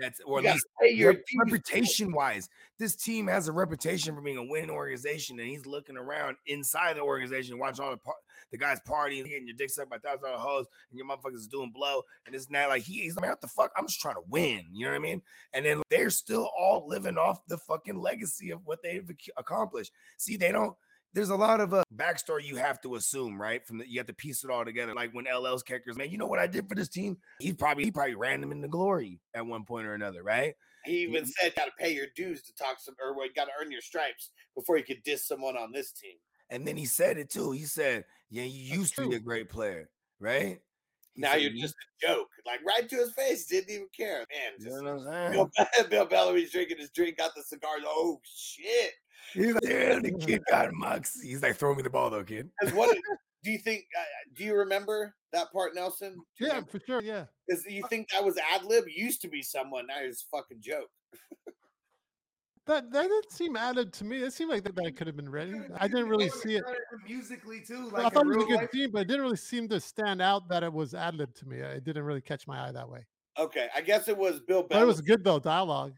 That's or you at least reputation-wise, this team has a reputation for being a winning organization, and he's looking around inside the organization, watching all the par- the guys partying, getting your dick sucked by thousands of hoes, and your motherfuckers doing blow and this and that. Like he, he's like, what the fuck? I'm just trying to win. You know what I mean? And then they're still all living off the fucking legacy of what they've accomplished. See, they don't. There's a lot of a uh, backstory you have to assume, right? From the, you have to piece it all together. Like when L L's kickers, man, you know what I did for this team? He probably he probably ran them into glory at one point or another, right? He even he, said, "Got to pay your dues to talk some, or got to earn your stripes before you could diss someone on this team." And then he said it too. He said, "Yeah, you That's used true. to be a great player, right? He now said, you're just a joke." Like right to his face, didn't even care, man. Just, you know what I'm saying? Bill, Bill Bellamy's drinking his drink, got the cigars. Oh shit. He's like, yeah, the kid got mucks. He's like, throw me the ball, though, kid. What, do you think? Uh, do you remember that part, Nelson? Yeah, for sure. Yeah. Because you think that was ad lib? Used to be someone. Now it's a fucking joke. that that didn't seem ad lib to me. It seemed like that, that could have been written. I didn't really see it musically too. Like I thought it was a good theme, but it didn't really seem to stand out that it was ad lib to me. It didn't really catch my eye that way. Okay, I guess it was Bill Bellamy. But it was good though dialogue.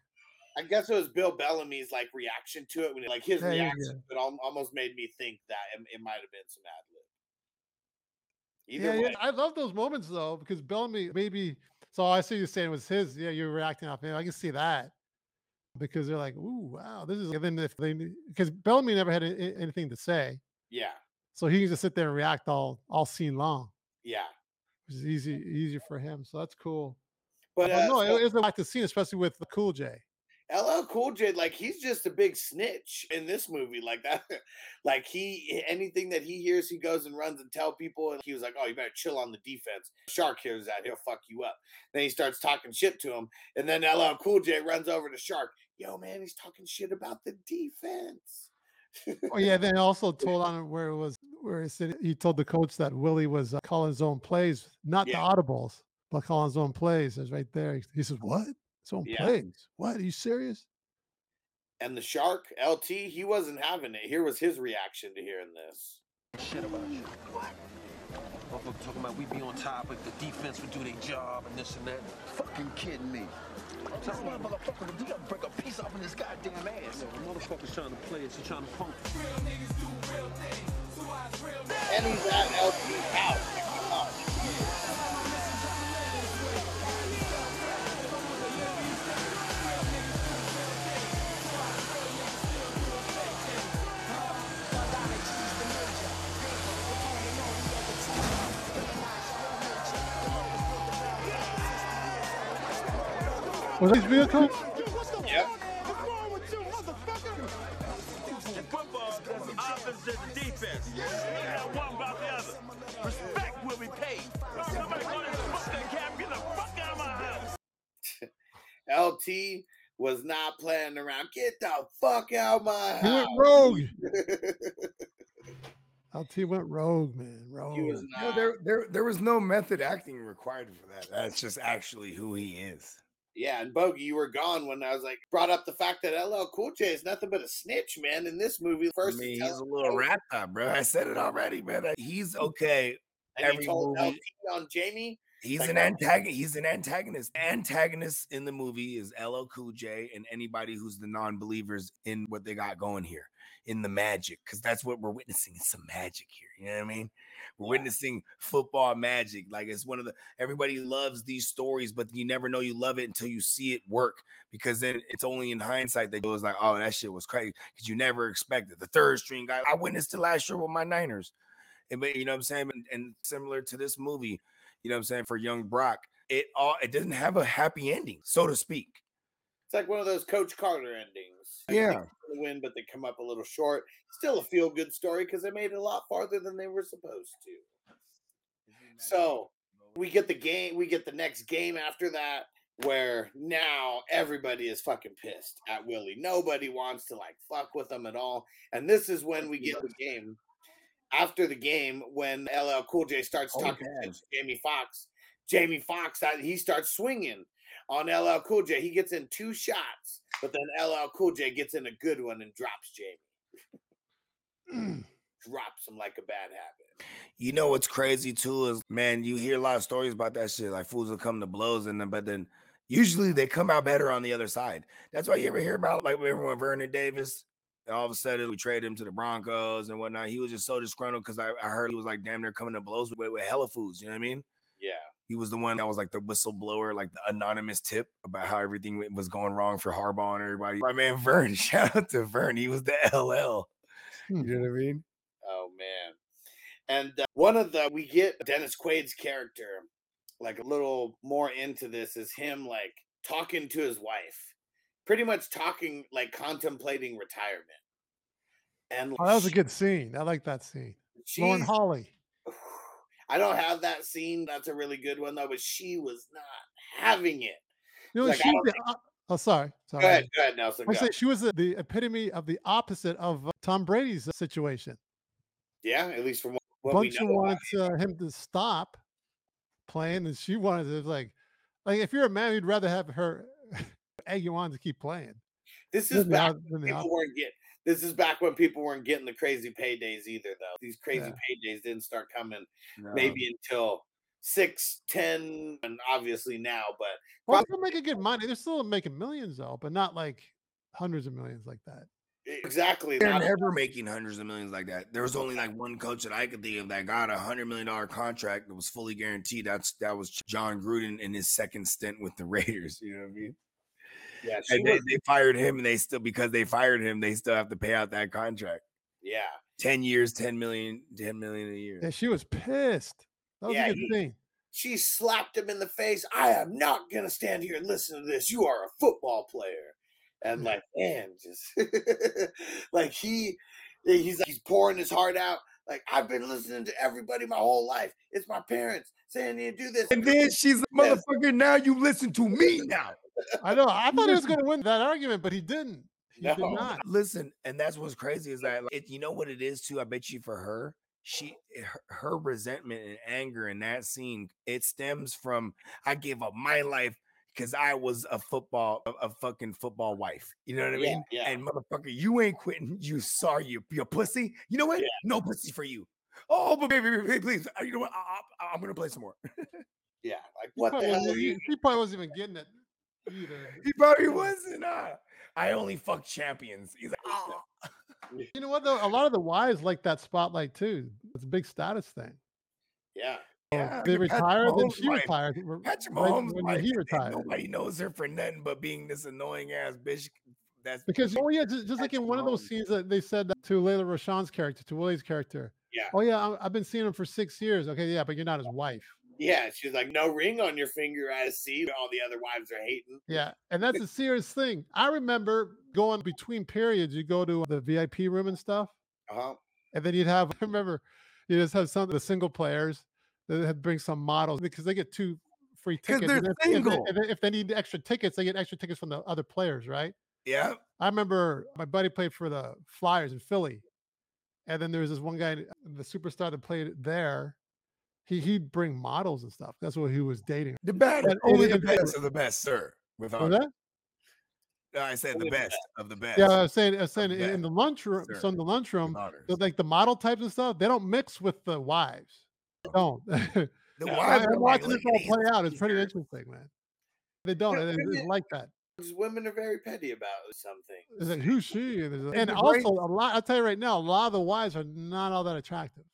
I guess it was Bill Bellamy's like reaction to it when like his there reaction it almost made me think that it, it might have been some ad lib. Either yeah, way, yeah. I love those moments though because Bellamy maybe. So I see you saying was his. Yeah, you're reacting off him. I can see that because they're like, "Ooh, wow, this is." And then if they because Bellamy never had a, anything to say. Yeah. So he can just sit there and react all all scene long. Yeah. Which is easy easier for him. So that's cool. But uh, no, so- it, it's like the scene, especially with the Cool J. L L Cool J, like he's just a big snitch in this movie, like that. Like he, anything that he hears, he goes and runs and tell people. And he was like, "Oh, you better chill on the defense. Shark hears that, he'll fuck you up." Then he starts talking shit to him, and then L L Cool J runs over to Shark. Yo, man, he's talking shit about the defense. Oh yeah, then also told on where it was where he said he told the coach that Willie was uh, calling his own plays, not yeah. the audibles, but calling his own plays. It's right there. He, he says, "What?" Own yeah. plays. What? Are you serious? And the Shark, L T, he wasn't having it. Here was his reaction to hearing this. Shit about you. What? Motherfucker talking about we be on topic, the defense would do their job and this and that. Fucking kidding me. I'm telling you, motherfucker, do that break a piece off in this goddamn ass. You know, the motherfucker's trying to play, she's trying to funk. Real niggas do real things. So I real niggas. And he's at L T out. Was that his real coach? Yep. What's wrong with you, motherfucker? Football is offense and defense. Yeah. It's one about the other. Respect will be paid. Somebody go to the fucking camp. Get the fuck out of my house. L T was not playing around. Get the fuck out of my house. He went rogue. L T went rogue, man. Rogue. He was not. No, there, there, there was no method acting required for that. That's just actually who he is. Yeah, and Bogey, you were gone when I was like brought up the fact that L L Cool J is nothing but a snitch, man. In this movie, first I mean, he's a little rat up, bro. I said it already, man. He's okay. And every he told movie L T on Jamie. He's like, an antagonist. He's an antagonist. Antagonist in the movie is L L Cool J and anybody who's the non-believers in what they got going here in the magic, because that's what we're witnessing. It's some magic here. You know what I mean? We're yeah. witnessing football magic. Like it's one of the everybody loves these stories, but you never know you love it until you see it work. Because then it's only in hindsight that it was like, oh, that shit was crazy because you never expected the third string guy. I witnessed it last year with my Niners, and but you know what I'm saying. And, and similar to this movie. You know what I'm saying? For young Brock, it all it doesn't have a happy ending, so to speak. It's like one of those Coach Carter endings. Yeah. They win, but they come up a little short. Still a feel-good story because they made it a lot farther than they were supposed to. So we get the game, we get the next game after that. where now everybody is fucking pissed at Willie. Nobody wants to like fuck with him at all. And this is when we get the game. After the game, when L L Cool J starts oh, talking man. to Jamie Foxx, Jamie Foxx, he starts swinging on L L Cool J. He gets in two shots, but then L L Cool J gets in a good one and drops Jamie. Drops him like a bad habit. You know what's crazy, too, is, man, you hear a lot of stories about that shit. Like, fools will come to blows, and then, but then usually they come out better on the other side. That's why you ever hear about, like, everyone, Vernon Davis. All of a sudden, we traded him to the Broncos and whatnot. He was just so disgruntled because I, I heard he was like damn near coming to blows with, with hella foods. You know what I mean? Yeah. He was the one that was like the whistleblower, like the anonymous tip about how everything was going wrong for Harbaugh and everybody. My man Vern, shout out to Vern. He was the L L. You know what I mean? Oh, man. And uh, one of the, we get Dennis Quaid's character like a little more into this is him like talking to his wife. Pretty much talking, like contemplating retirement. And oh, that was a good scene. I like that scene. Lauren Holly. I don't have that scene. That's a really good one, though, but she was not having it. You know, like, she, I, oh, sorry. sorry. Go ahead, go ahead, Nelson. I go. She was the, the epitome of the opposite of uh, Tom Brady's uh, situation. Yeah, at least from what Bunch we know. Bunch wanted uh, him to stop playing, and she wanted to, like, like if you're a man, you'd rather have her... egg you on to keep playing. This is back when people weren't get. This is back when people weren't getting the crazy paydays either, though. These crazy yeah. paydays didn't start coming no. maybe until six, ten, and obviously now. But well, they're making good money. They're still making millions though, but not like hundreds of millions like that. Exactly. They're not never making hundreds of millions like that. There was only like one coach that I could think of that got a hundred million dollar contract that was fully guaranteed. That's that was John Gruden in his second stint with the Raiders. You know what I mean? Yeah, and they, they fired him, and they still because they fired him, they still have to pay out that contract. Yeah, ten years, ten million, ten million a year. Yeah, she was pissed. That was yeah, a good he, thing. She slapped him in the face. I am not gonna stand here and listen to this. You are a football player, and like, man, just like he, he's he's pouring his heart out. Like, I've been listening to everybody my whole life. It's my parents saying you do this, and then she's like, motherfucker. Now you listen to me now. I know. I thought he was going to win that argument, but he didn't. He no. did not. Listen, and that's what's crazy is that like, it, you know what it is too. I bet you for her, she her, her resentment and anger in that scene it stems from I gave up my life because I was a football a, a fucking football wife. You know what I mean? Yeah, yeah. And motherfucker, you ain't quitting. You sorry, you your pussy. You know what? Yeah. No pussy for you. Oh, but baby, baby, baby please. You know what? I, I, I'm gonna play some more. Yeah, like what the hell? He, he probably wasn't even getting it. Either. He probably wasn't. Uh, I only fuck champions. He's like, oh. You know what though? A lot of the wives like that spotlight too. It's a big status thing. Yeah. yeah. They retired, then she wife. retired. Patrick Mahomes right wife, he retired. Nobody knows her for nothing but being this annoying ass bitch. That's because oh yeah, just, just like in one of those scenes that they said that to Layla Rashawn's character, to Willie's character. Yeah. Oh yeah, I'm, I've been seeing him for six years. Okay, yeah, but you're not his wife. Yeah, she's like, no ring on your finger, I see. All the other wives are hating. Yeah, and that's a serious thing. I remember going between periods, you go to the V I P room and stuff. Uh-huh. And then you'd have, I remember, you just have some of the single players that had bring some models because they get two free tickets. Because they're and single. If they, if they need extra tickets, they get extra tickets from the other players, right? Yeah. I remember my buddy played for the Flyers in Philly. And then there was this one guy, the superstar that played there. He, he'd bring models and stuff. That's what he was dating. The best, only the best of the best, sir. Without that? No, I said the best of the best. Yeah, I was saying, I was saying in the lunchroom, so in the lunchroom, like the model types and stuff, they don't mix with the wives. They don't. The wives are watching this all play out. It's pretty interesting, man. They don't. It's like that. Women are very petty about something. It's like, who's she? And also, a lot. I'll tell you right now, a lot of the wives are not all that attractive.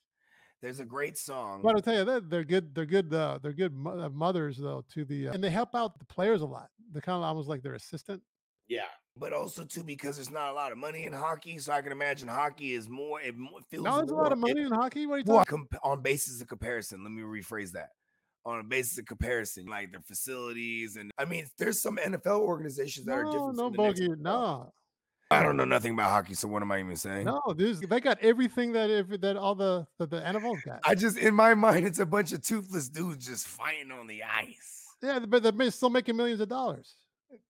There's a great song. But I'll tell you that they're good. They're good. Uh, they're good mo- mothers though to the, uh, and they help out the players a lot. They're kind of almost like their assistant. Yeah. But also too, because there's not a lot of money in hockey. So I can imagine hockey is more, it feels No, there's more, a lot of money it, in hockey. What are you talking comp- on basis of comparison. Let me rephrase that. On a basis of comparison, like their facilities. And I mean, there's some N F L organizations that no, are different. No, bogey, no. I don't know nothing about hockey, so what am I even saying? No, dude, they got everything that every, that all the that the N F L got. I just in my mind, it's a bunch of toothless dudes just fighting on the ice. Yeah, but they're still making millions of dollars.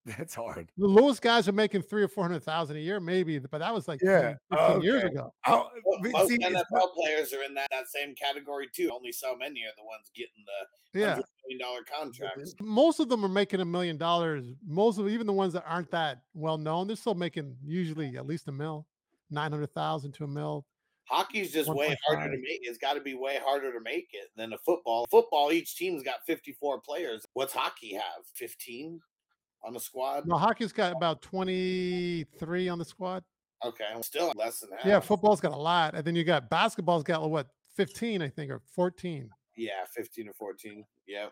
That's hard. The Lewis guys are making three or four hundred thousand a year, maybe, but that was like yeah. fifteen okay. years ago. Well, most see, N F L not... players are in that, that same category too. Only so many are the ones getting the yeah. one hundred million dollar contracts. Most of them are making a million dollars. Most of even the ones that aren't that well known, they're still making usually at least a mil, nine hundred thousand to a mil. Hockey's just one. way harder to make. It's got to be way harder to make it than a football. Football, each team's got fifty-four players. What's hockey have? fifteen on the squad? No, hockey's got about twenty-three on the squad. Okay, still less than half. Yeah, football's got a lot. And then you got basketball's got, what, fifteen, I think, or fourteen. Yeah, fifteen or fourteen. Yeah.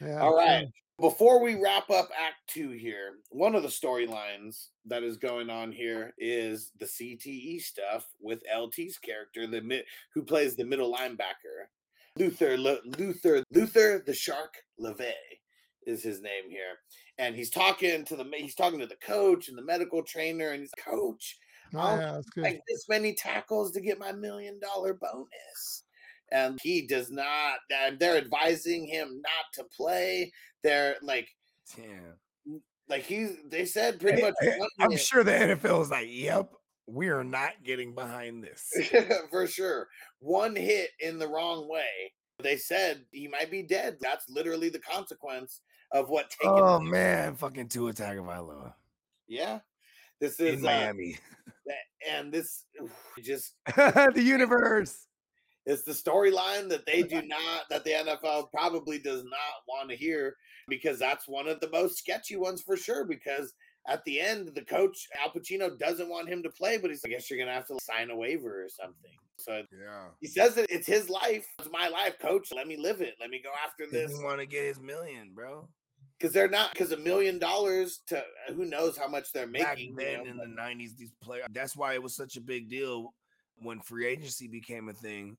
yeah All right. Sure. Before we wrap up Act Two here, one of the storylines that is going on here is the C T E stuff with L T's character, the mid, who plays the middle linebacker, Luther Le, Luther Luther the Shark LeVay is his name here, and he's talking to the he's talking to the coach and the medical trainer, and he's like, Coach, oh, I'll yeah, that's good. Like this many tackles to get my million dollar bonus. And he does not, they're advising him not to play. They're like, damn. Like he's, they said pretty much. I'm sure the N F L is like, yep, we are not getting behind this. For sure. One hit in the wrong way. They said he might be dead. That's literally the consequence of what taking. Oh, man, fucking Tua Tagovailoa. Yeah. This is in Miami. Uh, and this just. The universe. It's the storyline that they do not, that the N F L probably does not want to hear, because that's one of the most sketchy ones for sure. Because at the end, the coach, Al Pacino, doesn't want him to play, but he's like, I guess you're going to have to sign a waiver or something. So yeah. he says that it's his life. It's my life, coach. Let me live it. Let me go after this. He want to get his million, bro. Because they're not, because a million dollars to who knows how much they're making. Back then, you know, in the nineties, these players, that's why it was such a big deal when free agency became a thing.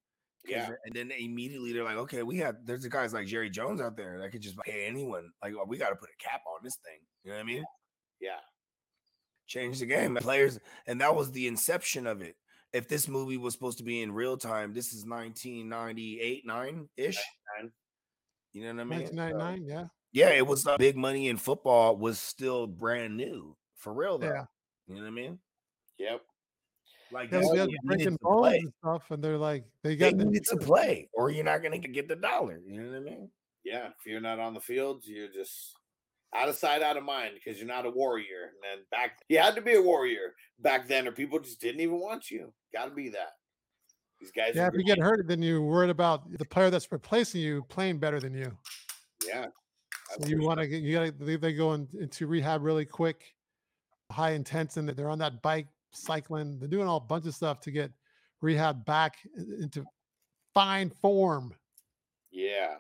Yeah, and then immediately they're like, okay, we have there's the guys like Jerry Jones out there that could just pay anyone. Like, well, we got to put a cap on this thing. You know what I mean? Yeah. yeah. Change the game, the players, and that was the inception of it. If this movie was supposed to be in real time, this is nineteen ninety-eight, nine ish. You know what I mean? nineteen ninety-nine, so, yeah. Yeah, it was like big money in football was still brand new for real though. Yeah. You know what I mean? Yep. Like they had breaking balls and stuff, and they're like, they got they needed to play, or you're not going to get the dollar. You know what I mean? Yeah, if you're not on the field, you're just out of sight, out of mind, because you're not a warrior. And then back, you had to be a warrior back then, or people just didn't even want you. Got to be that. These guys. Yeah, if you get hurt, then you're worried about the player that's replacing you playing better than you. Yeah. So you want to get you got to they go in, into rehab really quick, high intense, and they're on that bike. Cycling, they're doing all bunch of stuff to get rehab back into fine form. Yeah.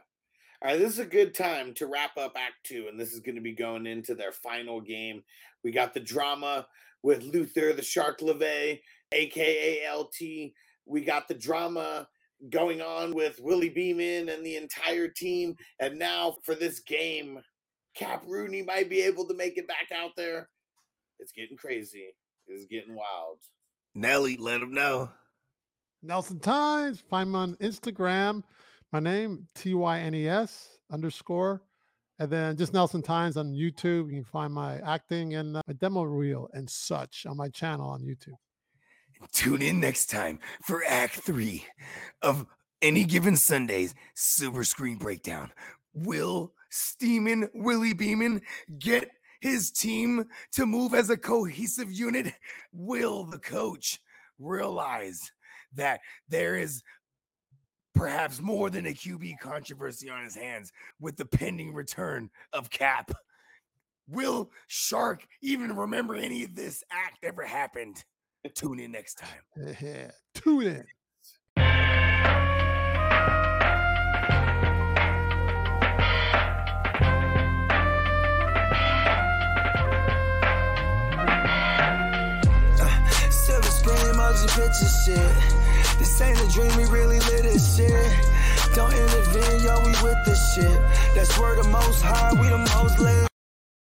All right, this is a good time to wrap up Act Two, and this is going to be going into their final game. We got the drama with Luther the Shark LeVay, aka L T. We got the drama going on with Willie Beamen and the entire team. And now for this game, Cap Rooney might be able to make it back out there. It's getting crazy. Is getting wild. Nelly, let him know. Nelson Tynes, find me on Instagram. My name, T Y N E S underscore. And then just Nelson Tynes on YouTube. You can find my acting and uh, my demo reel and such on my channel on YouTube. Tune in next time for Act Three of Any Given Sunday's Silver Screen Breakdown. Will Steamin' Willie Beamen get his team to move as a cohesive unit? Will the coach realize that there is perhaps more than a Q B controversy on his hands with the pending return of Cap? Will Shark even remember any of this act ever happened? Tune in next time. Yeah, tune in. Picture shit. This ain't a dream, we really live this shit. Don't intervene, yo, we with this shit. That's where the most high, we the most lit.